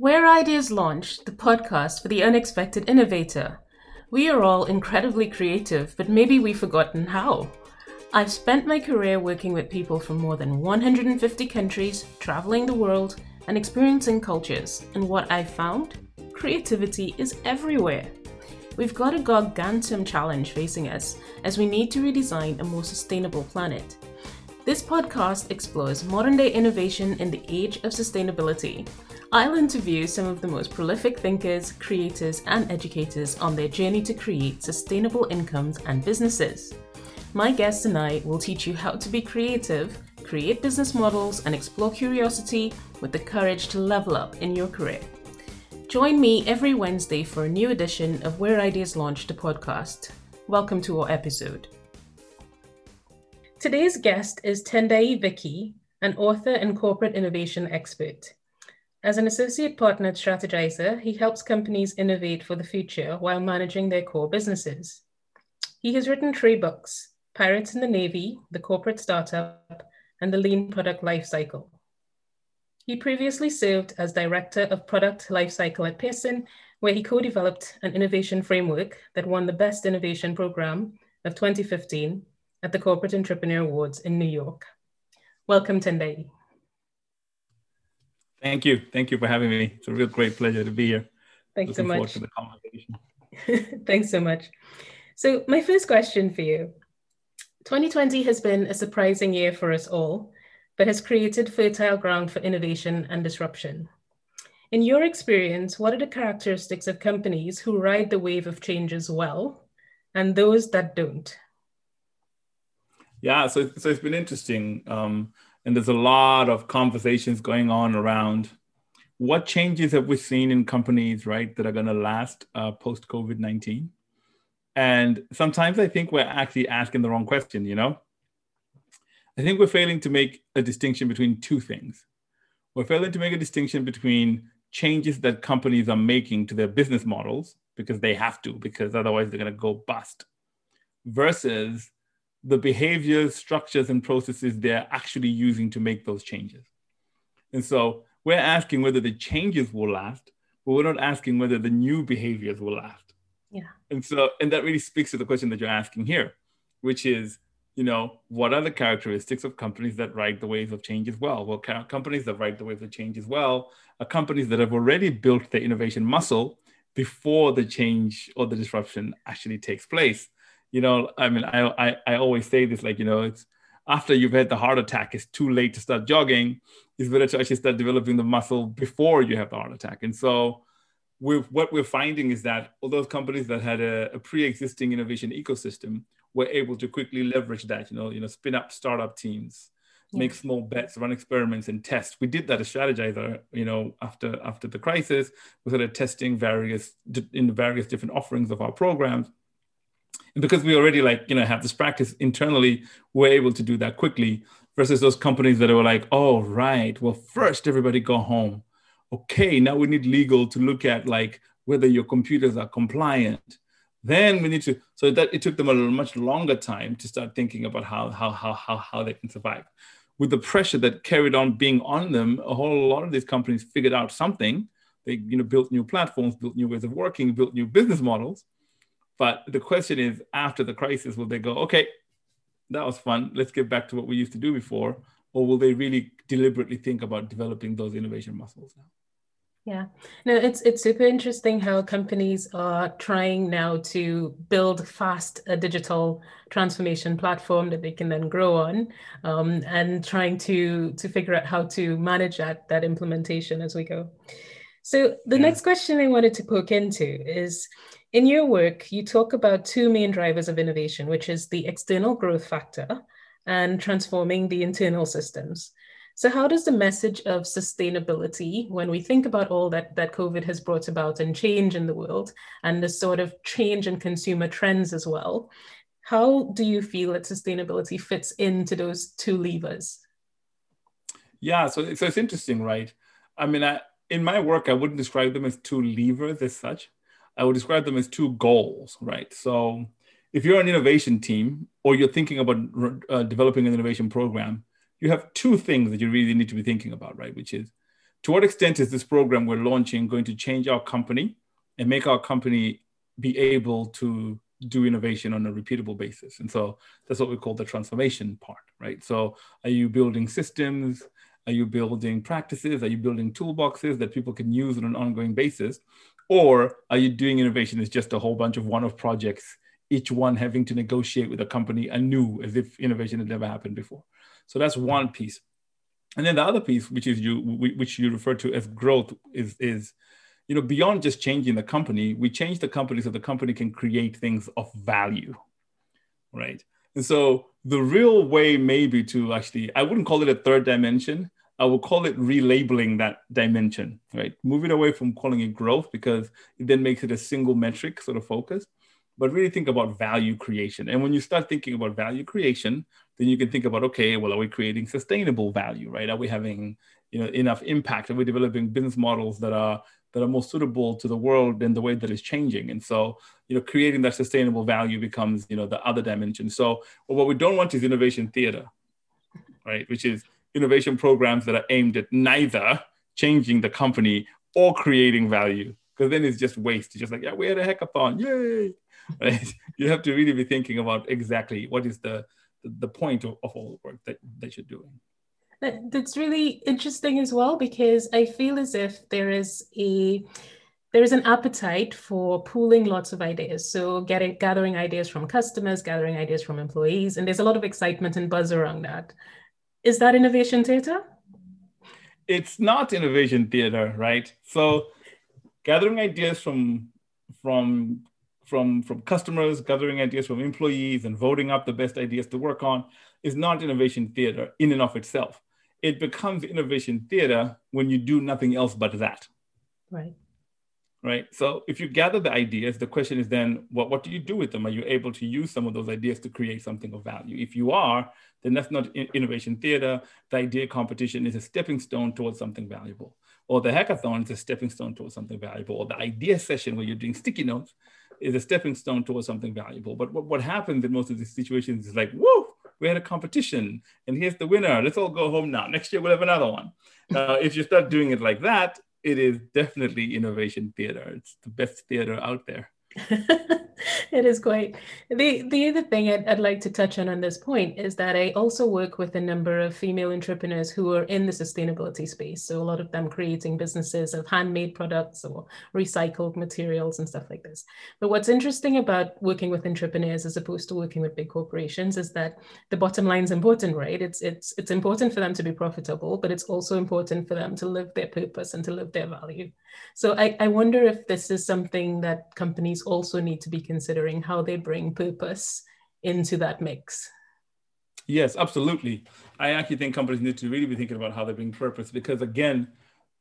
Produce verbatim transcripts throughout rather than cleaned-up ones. Where Ideas Launch, the podcast for the unexpected innovator. We are all incredibly creative, but maybe we've forgotten how. I've spent my career working with people from more than one hundred fifty countries, traveling the world, and experiencing cultures. And what I found? Creativity is everywhere. We've got a gargantuan challenge facing us as we need to redesign a more sustainable planet. This podcast explores modern-day innovation in the age of sustainability. I'll interview some of the most prolific thinkers, creators, and educators on their journey to create sustainable incomes and businesses. My guests and I will teach you how to be creative, create business models, and explore curiosity with the courage to level up in your career. Join me every Wednesday for a new edition of Where Ideas Launch, the podcast. Welcome to our episode. Today's guest is Tendai Viki, an author and corporate innovation expert. As an associate partner at Strategyzer, he helps companies innovate for the future while managing their core businesses. He has written three books: Pirates in the Navy, The Corporate Startup, and The Lean Product Lifecycle. He previously served as Director of Product Lifecycle at Pearson, where he co-developed an innovation framework that won the Best Innovation Program of twenty fifteen at the Corporate Entrepreneur Awards in New York. Welcome, Tendai. Thank you. Thank you for having me. It's a real great pleasure to be here. Thanks so much. Looking forward to the conversation. Thanks so much. So my first question for you, twenty twenty has been a surprising year for us all, but has created fertile ground for innovation and disruption. In your experience, what are the characteristics of companies who ride the wave of changes well, and those that don't? Yeah, so, so it's been interesting. Um, and there's a lot of conversations going on around what changes have we seen in companies, right, that are going to last uh, post-COVID nineteen. And sometimes I think we're actually asking the wrong question, you know? I think we're failing to make a distinction between two things. We're failing to make a distinction between changes that companies are making to their business models because they have to, because otherwise they're going to go bust, versus the behaviors, structures, and processes they're actually using to make those changes. And so we're asking whether the changes will last, but we're not asking whether the new behaviors will last. Yeah. And so, and that really speaks to the question that you're asking here, which is, you know, what are the characteristics of companies that ride the wave of change as well? Well, ca- companies that ride the wave of change as well are companies that have already built their innovation muscle before the change or the disruption actually takes place. You know, I mean, I I, I always say this, like, you know, it's after you've had the heart attack, it's too late to start jogging. It's better to actually start developing the muscle before you have the heart attack. And so we're, what we're finding is that all those companies that had a, a pre-existing innovation ecosystem were able to quickly leverage that, you know, you know, spin up startup teams, yeah. make small bets, run experiments and test. We did that as Strategyzer, you know, after after the crisis, we started testing various, in various different offerings of our programs. And because we already like, you know, have this practice internally, we're able to do that quickly versus those companies that were like, oh, right, well, first everybody go home. Okay, now we need legal to look at like whether your computers are compliant. Then we need to, so that it took them a much longer time to start thinking about how how how how how they can survive. With the pressure that carried on being on them, a whole lot of these companies figured out something. They, you know, built new platforms, built new ways of working, built new business models. But the question is, after the crisis, will they go, okay, that was fun, let's get back to what we used to do before, or will they really deliberately think about developing those innovation muscles now? Yeah, no, it's it's super interesting how companies are trying now to build fast a digital transformation platform that they can then grow on, um, and trying to to figure out how to manage that, that implementation as we go. So the yeah. next question I wanted to poke into is, in your work, you talk about two main drivers of innovation, which is the external growth factor and transforming the internal systems. So how does the message of sustainability, when we think about all that, that COVID has brought about and change in the world and the sort of change in consumer trends as well, how do you feel that sustainability fits into those two levers? Yeah, so, so it's interesting, right? I mean, I, in my work, I wouldn't describe them as two levers as such. I would describe them as two goals, right? So if you're an innovation team or you're thinking about uh, developing an innovation program, you have two things that you really need to be thinking about, right? Which is To what extent is this program we're launching going to change our company and make our company be able to do innovation on a repeatable basis? And so that's what we call the transformation part, right? So are you building systems? Are you building practices? Are you building toolboxes that people can use on an ongoing basis? Or are you doing innovation as just a whole bunch of one-off projects, each one having to negotiate with a company anew as if innovation had never happened before? So that's one piece. And then the other piece, which is you, which you refer to as growth, is, is you know, beyond just changing the company, we change the company so the company can create things of value, right? And so the real way maybe to actually, I wouldn't call it a third dimension, I will call it relabeling that dimension, right? Moving away from calling it growth because it then makes it a single metric sort of focus, but really think about value creation. And when you start thinking about value creation, then you can think about, okay, well, are we creating sustainable value, right? Are we having, you know, enough impact? Are we developing business models that are that are more suitable to the world and the way that is changing? And so, you know, creating that sustainable value becomes, you know, the other dimension. So well, what we don't want is innovation theater, right? Which is innovation programs that are aimed at neither changing the company or creating value, because then it's just waste. It's just like, yeah, we had a hackathon, yay, right? You have to really be thinking about exactly what is the the point of, of all the work that, that you're doing. That's really interesting as well, because I feel as if there is a there is an appetite for pooling lots of ideas. So getting gathering ideas from customers, gathering ideas from employees, and there's a lot of excitement and buzz around that. Is that innovation theater? It's not innovation theater, right? So gathering ideas from from from from customers, gathering ideas from employees, and voting up the best ideas to work on is not innovation theater in and of itself. It becomes innovation theater when you do nothing else but that. Right. Right. So if you gather the ideas, the question is then, what, what do you do with them? Are you able to use some of those ideas to create something of value? If you are, then that's not in- innovation theater. The idea competition is a stepping stone towards something valuable. Or the hackathon is a stepping stone towards something valuable. Or the idea session where you're doing sticky notes is a stepping stone towards something valuable. But what, what happens in most of these situations is like, whoa, we had a competition and here's the winner. Let's all go home now. Next year, we'll have another one. Uh, if you start doing it like that, it is definitely innovation theater. It's the best theater out there. It is quite. The, the other thing I'd, I'd like to touch on on this point is that I also work with a number of female entrepreneurs who are in the sustainability space. So a lot of them creating businesses of handmade products or recycled materials and stuff like this. But what's interesting about working with entrepreneurs as opposed to working with big corporations is that the bottom line is important, right? It's, it's, it's important for them to be profitable, but it's also important for them to live their purpose and to live their value. So I, I wonder if this is something that companies also need to be considering, how they bring purpose into that mix. Yes, absolutely. I actually think companies need to really be thinking about how they bring purpose, because again,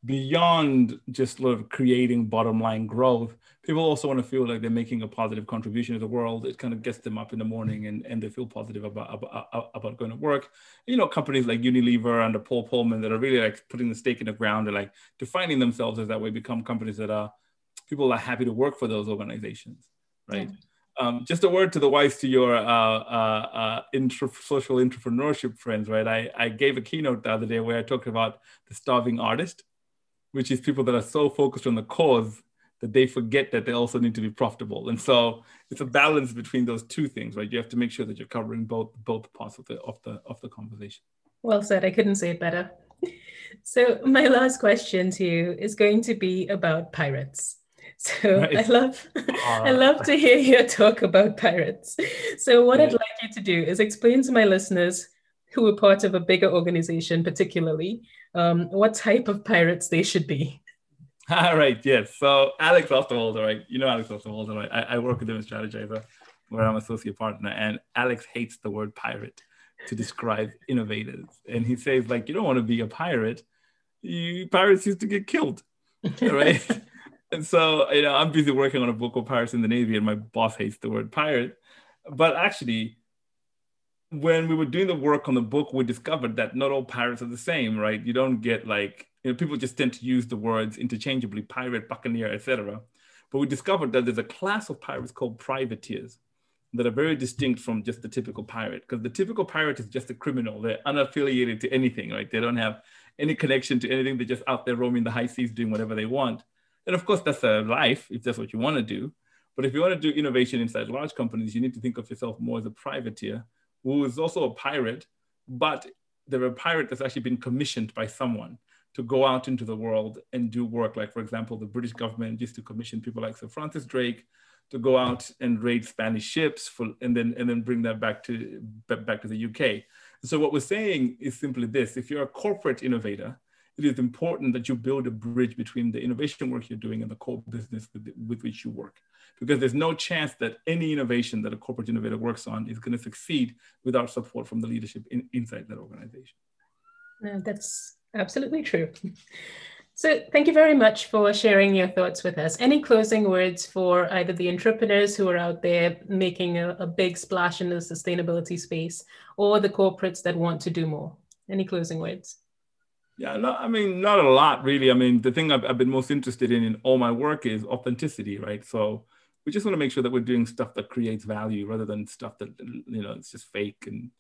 beyond just sort of creating bottom line growth, people also want to feel like they're making a positive contribution to the world. It kind of gets them up in the morning and, and they feel positive about, about, about going to work. You know, companies like Unilever under Paul Polman that are really like putting the stake in the ground and like defining themselves as that way, become companies that are, people are happy to work for those organizations, right? Yeah. Um, just a word to the wise, to your uh, uh, uh, intra- social entrepreneurship friends, right? I, I gave a keynote the other day where I talked about the starving artist, which is people that are so focused on the cause that they forget that they also need to be profitable. And so it's a balance between those two things, right? You have to make sure that you're covering both both parts of the of the, of the conversation. Well said. I couldn't say it better. So my last question to you is going to be about pirates. So nice. I love, uh, I love to hear your talk about pirates. So what yeah. I'd like you to do is explain to my listeners who are part of a bigger organization, particularly, um, what type of pirates they should be. All right. Yes. So Alex Osterwald, right? You know Alex Osterwald, right? I, I work with him in Strategyzer, where I'm associate partner, and Alex hates the word pirate to describe innovators, and he says like, you don't want to be a pirate. You, pirates used to get killed, right? And so, you know, I'm busy working on a book called Pirates in the Navy, and my boss hates the word pirate. But actually, when we were doing the work on the book, we discovered that not all pirates are the same, right? You don't get like, you know, people just tend to use the words interchangeably, pirate, buccaneer, et cetera. But we discovered that there's a class of pirates called privateers that are very distinct from just the typical pirate, because the typical pirate is just a criminal. They're unaffiliated to anything, right? They don't have any connection to anything. They're just out there roaming the high seas, doing whatever they want. And of course, that's a life, if that's what you want to do. But if you want to do innovation inside large companies, you need to think of yourself more as a privateer who is also a pirate, but they're a pirate that's actually been commissioned by someone to go out into the world and do work. Like, for example, the British government used to commission people like Sir Francis Drake to go out and raid Spanish ships for, and then and then bring that back to, back to the U K. So what we're saying is simply this: if you're a corporate innovator, it is important that you build a bridge between the innovation work you're doing and the core business with, with which you work, because there's no chance that any innovation that a corporate innovator works on is going to succeed without support from the leadership in, inside that organization. No, that's absolutely true. So thank you very much for sharing your thoughts with us. Any closing words for either the entrepreneurs who are out there making a, a big splash in the sustainability space, or the corporates that want to do more? Any closing words? Yeah, no, I mean, not a lot really. I mean, the thing I've, I've been most interested in in all my work is authenticity, right? So we just want to make sure that we're doing stuff that creates value rather than stuff that, you know, it's just fake and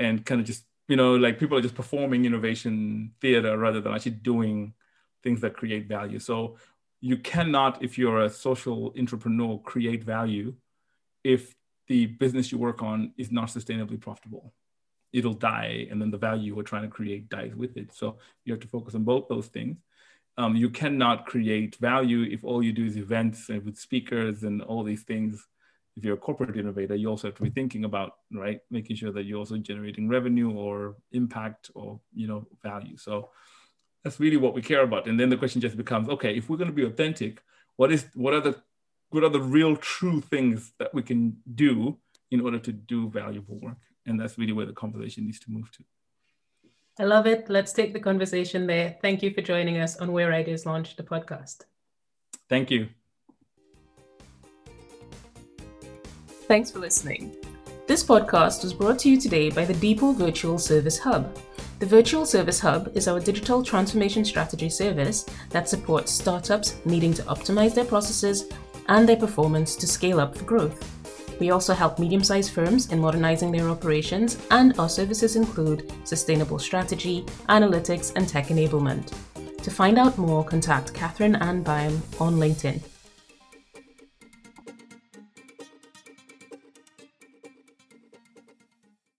and kind of just, you know, like people are just performing innovation theater rather than actually doing things that create value. So you cannot, if you're a social entrepreneur, create value if the business you work on is not sustainably profitable. It'll die, and then the value we're trying to create dies with it. So you have to focus on both those things. Um, you cannot create value if all you do is events and with speakers and all these things. If you're a corporate innovator, you also have to be thinking about, right, making sure that you're also generating revenue or impact or, you know, value. So that's really what we care about. And then the question just becomes, okay, if we're going to be authentic, what is what are the what are the real true things that we can do in order to do valuable work? And that's really where the conversation needs to move to. I love it. Let's take the conversation there. Thank you for joining us on Where Ideas Launch, the podcast. Thank you. Thanks for listening. This podcast was brought to you today by the Deepo Virtual Service Hub. The Virtual Service Hub is our digital transformation strategy service that supports startups needing to optimize their processes and their performance to scale up for growth. We also help medium-sized firms in modernizing their operations, and our services include sustainable strategy, analytics, and tech enablement. To find out more, contact Catherine Ann Byam on LinkedIn.